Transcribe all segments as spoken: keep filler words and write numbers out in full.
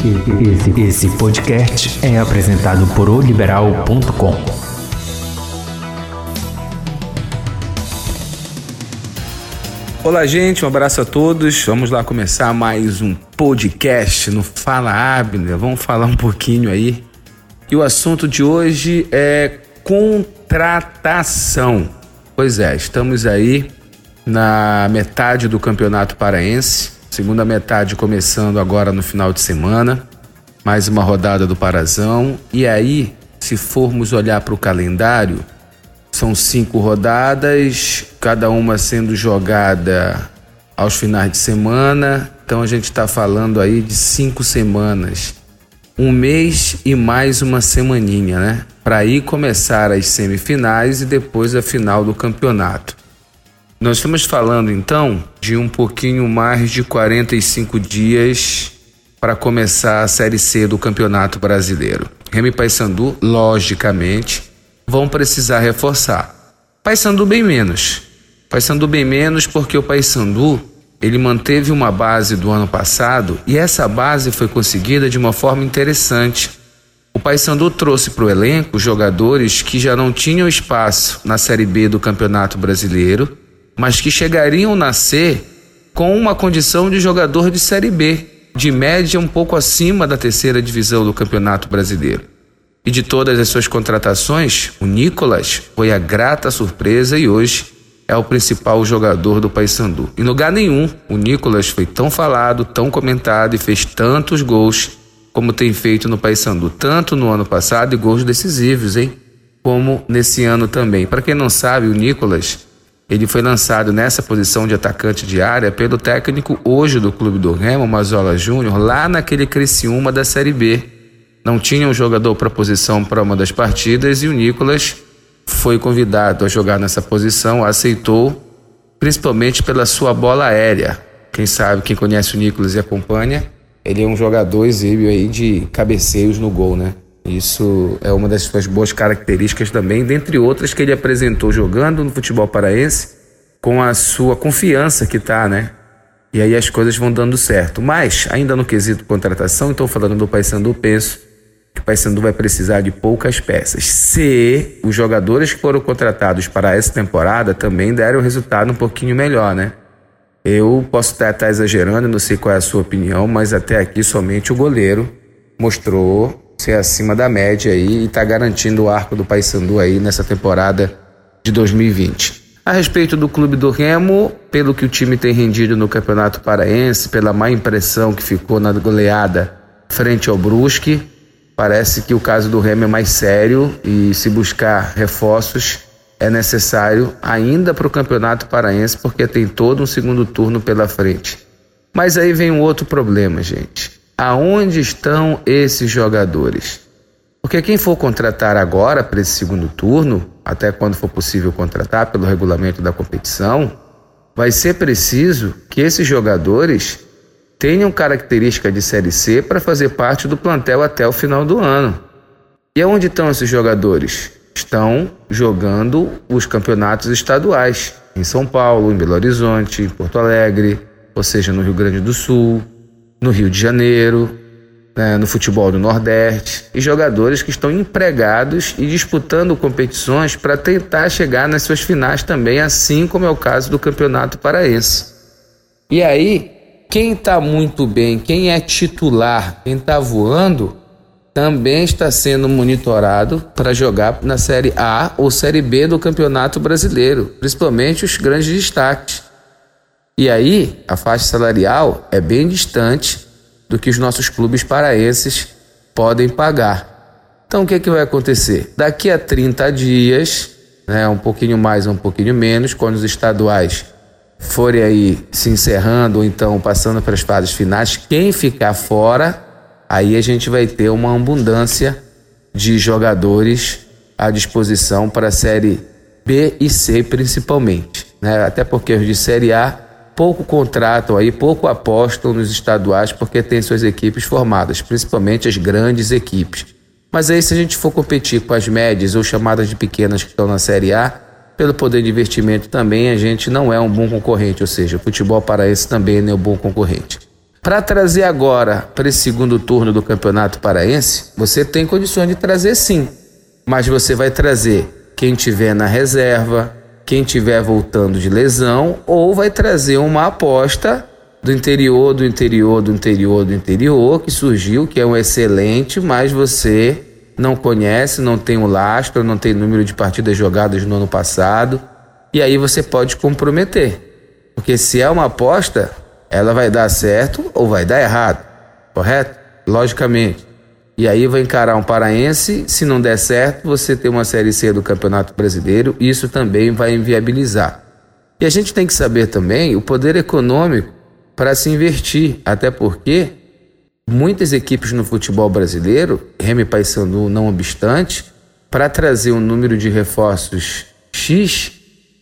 Esse, esse podcast é apresentado por oliberal ponto com. Olá, gente, um abraço a todos. Vamos lá começar mais um podcast no Fala Ábida. Vamos falar um pouquinho aí. E o assunto de hoje é contratação. Pois é, estamos aí na metade do Campeonato Paranaense. Segunda metade começando agora no final de semana, mais uma rodada do Parazão. E aí, se formos olhar para o calendário, são cinco rodadas, cada uma sendo jogada aos finais de semana. Então a gente está falando aí de cinco semanas, um mês e mais uma semaninha, né? Para aí começar as semifinais e depois a final do campeonato. Nós estamos falando, então, de um pouquinho mais de quarenta e cinco dias para começar a Série C do Campeonato Brasileiro. Remy e Paysandu, logicamente, vão precisar reforçar. Paysandu bem menos. Paysandu bem menos porque o Paysandu, ele manteve uma base do ano passado e essa base foi conseguida de uma forma interessante. O Paysandu trouxe para o elenco jogadores que já não tinham espaço na Série B do Campeonato Brasileiro, mas que chegariam a nascer com uma condição de jogador de Série B, de média um pouco acima da terceira divisão do Campeonato Brasileiro. E de todas as suas contratações, o Nicolas foi a grata surpresa e hoje é o principal jogador do Paysandu. Em lugar nenhum, o Nicolas foi tão falado, tão comentado e fez tantos gols como tem feito no Paysandu, tanto no ano passado, e gols decisivos, hein? Como nesse ano também. Para quem não sabe, o Nicolas, ele foi lançado nessa posição de atacante de área pelo técnico hoje do Clube do Remo, Mazola Júnior, lá naquele Criciúma da Série B. Não tinha um jogador para posição para uma das partidas e o Nicolas foi convidado a jogar nessa posição, aceitou, principalmente pela sua bola aérea. Quem sabe, quem conhece o Nicolas e acompanha, ele é um jogador exíbio aí de cabeceios no gol, né? Isso é uma das suas boas características também, dentre outras que ele apresentou jogando no futebol paraense, com a sua confiança que tá, né? E aí as coisas vão dando certo. Mas, ainda no quesito contratação, então falando do Paysandu, penso que o Paysandu vai precisar de poucas peças. Se os jogadores que foram contratados para essa temporada também deram um resultado um pouquinho melhor, né? Eu posso estar tá, tá exagerando, não sei qual é a sua opinião, mas até aqui somente o goleiro mostrou ser acima da média aí, e está garantindo o arco do Paysandu aí nessa temporada de dois mil e vinte. A respeito do Clube do Remo, pelo que o time tem rendido no Campeonato Paraense, pela má impressão que ficou na goleada frente ao Brusque, parece que o caso do Remo é mais sério e se buscar reforços é necessário ainda para o Campeonato Paraense, porque tem todo um segundo turno pela frente. Mas aí vem um outro problema, gente. Aonde estão esses jogadores? Porque quem for contratar agora para esse segundo turno, até quando for possível contratar pelo regulamento da competição, vai ser preciso que esses jogadores tenham característica de Série C para fazer parte do plantel até o final do ano. E aonde estão esses jogadores? Estão jogando os campeonatos estaduais, em São Paulo, em Belo Horizonte, em Porto Alegre, ou seja, no Rio Grande do Sul, no Rio de Janeiro, né, no futebol do Nordeste, e jogadores que estão empregados e disputando competições para tentar chegar nas suas finais também, assim como é o caso do Campeonato Paraense. E aí, quem está muito bem, quem é titular, quem está voando, também está sendo monitorado para jogar na Série A ou Série B do Campeonato Brasileiro, principalmente os grandes destaques. E aí, a faixa salarial é bem distante do que os nossos clubes paraenses podem pagar. Então, o que é que vai acontecer? Daqui a trinta dias, né, um pouquinho mais ou um pouquinho menos, quando os estaduais forem aí se encerrando ou então passando para as fases finais, quem ficar fora, aí a gente vai ter uma abundância de jogadores à disposição para a Série B e C principalmente, né? Até porque os de Série A pouco contratam aí, pouco apostam nos estaduais porque tem suas equipes formadas, principalmente as grandes equipes. Mas aí se a gente for competir com as médias ou chamadas de pequenas que estão na Série A, pelo poder de investimento também a gente não é um bom concorrente, ou seja, o futebol paraense também não é um bom concorrente. Para trazer agora para esse segundo turno do Campeonato Paranaense, você tem condições de trazer sim, mas você vai trazer quem tiver na reserva, quem tiver voltando de lesão, ou vai trazer uma aposta do interior, do interior, do interior, do interior, que surgiu, que é um excelente, mas você não conhece, não tem o lastro, não tem número de partidas jogadas no ano passado, e aí você pode comprometer, porque se é uma aposta, ela vai dar certo ou vai dar errado, correto? Logicamente. E aí vai encarar um paraense, se não der certo, você tem uma Série C do Campeonato Brasileiro, isso também vai inviabilizar. E a gente tem que saber também o poder econômico para se investir, até porque muitas equipes no futebol brasileiro, Remy, Paysandu não obstante, para trazer um número de reforços X,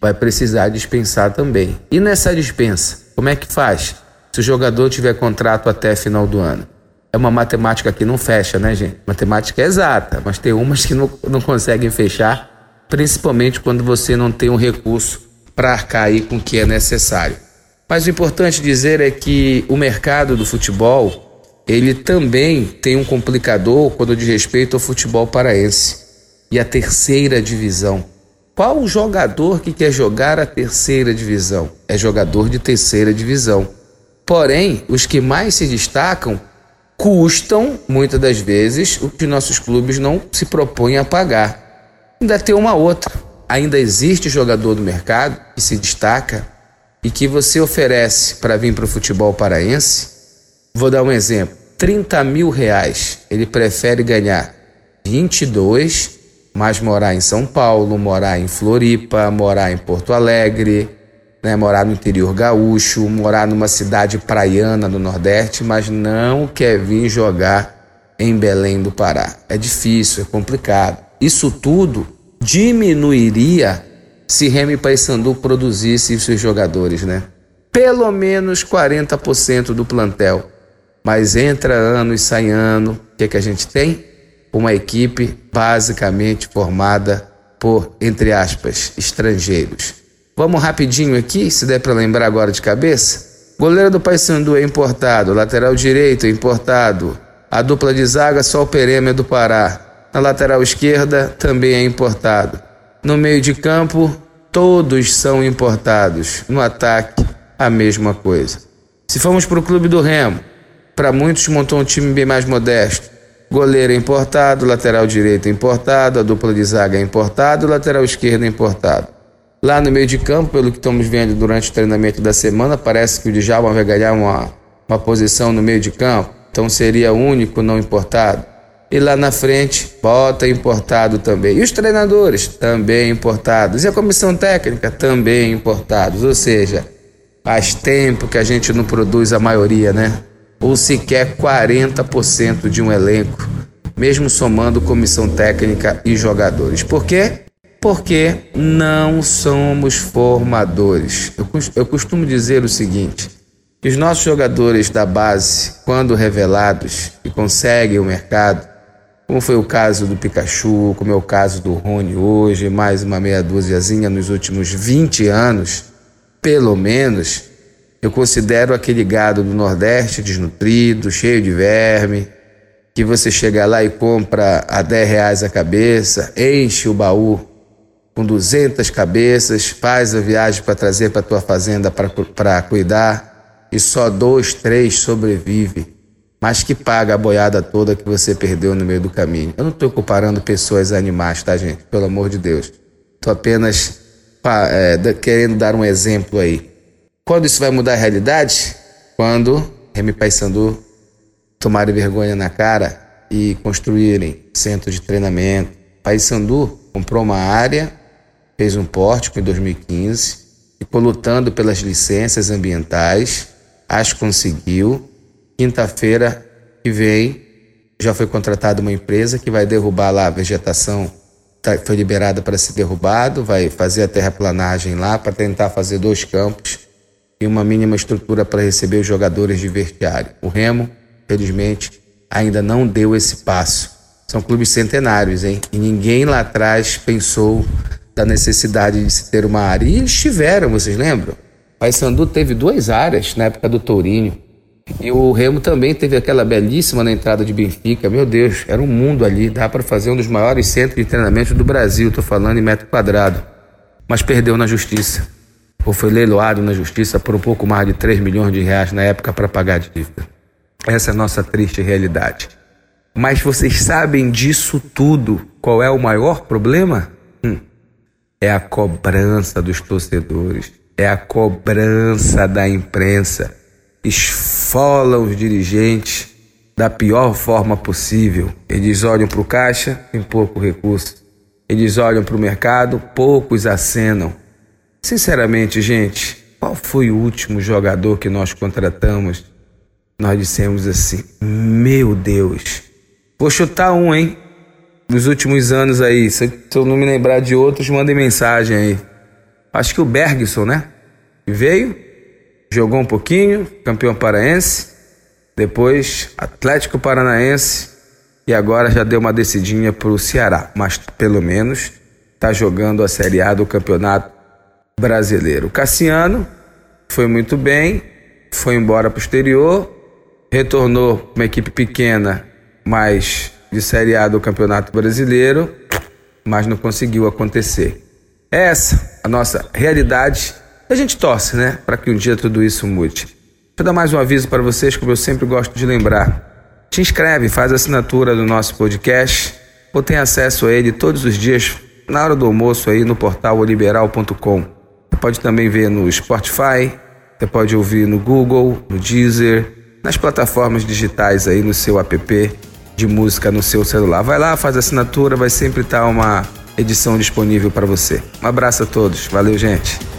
vai precisar dispensar também. E nessa dispensa, como é que faz? Se o jogador tiver contrato até final do ano. É uma matemática que não fecha, né, gente? Matemática é exata, mas tem umas que não, não conseguem fechar, principalmente quando você não tem um recurso para arcar aí com o que é necessário. Mas o importante dizer é que o mercado do futebol, ele também tem um complicador quando diz respeito ao futebol paraense e a terceira divisão. Qual o jogador que quer jogar a terceira divisão? É jogador de terceira divisão. Porém, os que mais se destacam custam, muitas das vezes, o que nossos clubes não se propõem a pagar. Ainda tem uma outra. Ainda existe jogador do mercado que se destaca e que você oferece para vir para o futebol paraense. Vou dar um exemplo. trinta mil reais. Ele prefere ganhar vinte e dois, mas morar em São Paulo, morar em Floripa, morar em Porto Alegre, né? Morar no interior gaúcho, morar numa cidade praiana do Nordeste, mas não quer vir jogar em Belém do Pará. É difícil, é complicado. Isso tudo diminuiria se Remy Paysandu produzisse os seus jogadores, né? Pelo menos quarenta por cento do plantel. Mas entra ano e sai ano, o que, é que a gente tem? Uma equipe basicamente formada por, entre aspas, estrangeiros. Vamos rapidinho aqui, se der para lembrar agora de cabeça. Goleiro do Paysandu é importado, lateral direito é importado, a dupla de zaga só o Perêmio do Pará, na lateral esquerda também é importado. No meio de campo, todos são importados, no ataque a mesma coisa. Se formos para o Clube do Remo, para muitos montou um time bem mais modesto. Goleiro é importado, lateral direito é importado, a dupla de zaga é importado, lateral esquerdo é importado. Lá no meio de campo, pelo que estamos vendo durante o treinamento da semana, parece que o Dijama vai ganhar uma, uma posição no meio de campo, então seria único não importado. E lá na frente, bota importado também. E os treinadores também importados. E a comissão técnica também importados. Ou seja, faz tempo que a gente não produz a maioria, né? Ou sequer quarenta por cento de um elenco, mesmo somando comissão técnica e jogadores. Por quê? Porque não somos formadores. Eu, eu costumo dizer o seguinte, os nossos jogadores da base, quando revelados e conseguem o mercado, como foi o caso do Pikachu, como é o caso do Rony hoje, mais uma meia dúziazinha nos últimos vinte anos, pelo menos. Eu considero aquele gado do Nordeste desnutrido, cheio de verme, que você chega lá e compra a dez reais a cabeça, enche o baú com duzentas cabeças, faz a viagem para trazer para a tua fazenda para cuidar e só dois, três sobrevive, mas que paga a boiada toda que você perdeu no meio do caminho. Eu não estou comparando pessoas a animais, tá, gente? Pelo amor de Deus. Estou apenas é, querendo dar um exemplo aí. Quando isso vai mudar a realidade? Quando Remy Paysandu tomarem vergonha na cara e construírem centro de treinamento. Paysandu comprou uma área, fez um pórtico em dois mil e quinze, ficou lutando pelas licenças ambientais, as conseguiu. Quinta-feira que vem já foi contratada uma empresa que vai derrubar lá a vegetação, foi liberada para ser derrubado, vai fazer a terraplanagem lá para tentar fazer dois campos e uma mínima estrutura para receber os jogadores de vestiário. O Remo, felizmente, ainda não deu esse passo. São clubes centenários, hein? E ninguém lá atrás pensou da necessidade de se ter uma área. E eles tiveram, vocês lembram? Paysandu teve duas áreas na época do Tourinho. E o Remo também teve aquela belíssima na entrada de Benfica. Meu Deus, era um mundo ali. Dá para fazer um dos maiores centros de treinamento do Brasil, estou falando em metro quadrado. Mas perdeu na justiça. Ou foi leiloado na justiça por um pouco mais de três milhões de reais na época para pagar a dívida. Essa é a nossa triste realidade. Mas vocês sabem disso tudo. Qual é o maior problema? Hum. É a cobrança dos torcedores. É a cobrança da imprensa. Esfola os dirigentes da pior forma possível. Eles olham para o caixa, tem pouco recurso. Eles olham para o mercado, poucos acenam. Sinceramente, gente, qual foi o último jogador que nós contratamos? Nós dissemos assim, meu Deus. Vou chutar um, hein? Nos últimos anos aí, se eu não me lembrar de outros, mandem mensagem aí. Acho que o Bergson, né? Veio, jogou um pouquinho, campeão paraense, depois Atlético Paranaense e agora já deu uma descidinha pro Ceará. Mas pelo menos tá jogando a Série A do Campeonato Brasileiro. Cassiano foi muito bem, foi embora pro exterior, retornou para uma equipe pequena, mas de Série A do Campeonato Brasileiro, mas não conseguiu acontecer. Essa a nossa realidade. A gente torce, né, para que um dia tudo isso mude. Vou dar mais um aviso para vocês, como eu sempre gosto de lembrar. Te inscreve, faz a assinatura do nosso podcast, ou tem acesso a ele todos os dias, na hora do almoço, aí no portal oliberal ponto com. Você pode também ver no Spotify, você pode ouvir no Google, no Deezer, nas plataformas digitais aí no seu app de música no seu celular. Vai lá, faz assinatura, vai sempre estar uma edição disponível para você. Um abraço a todos. Valeu, gente.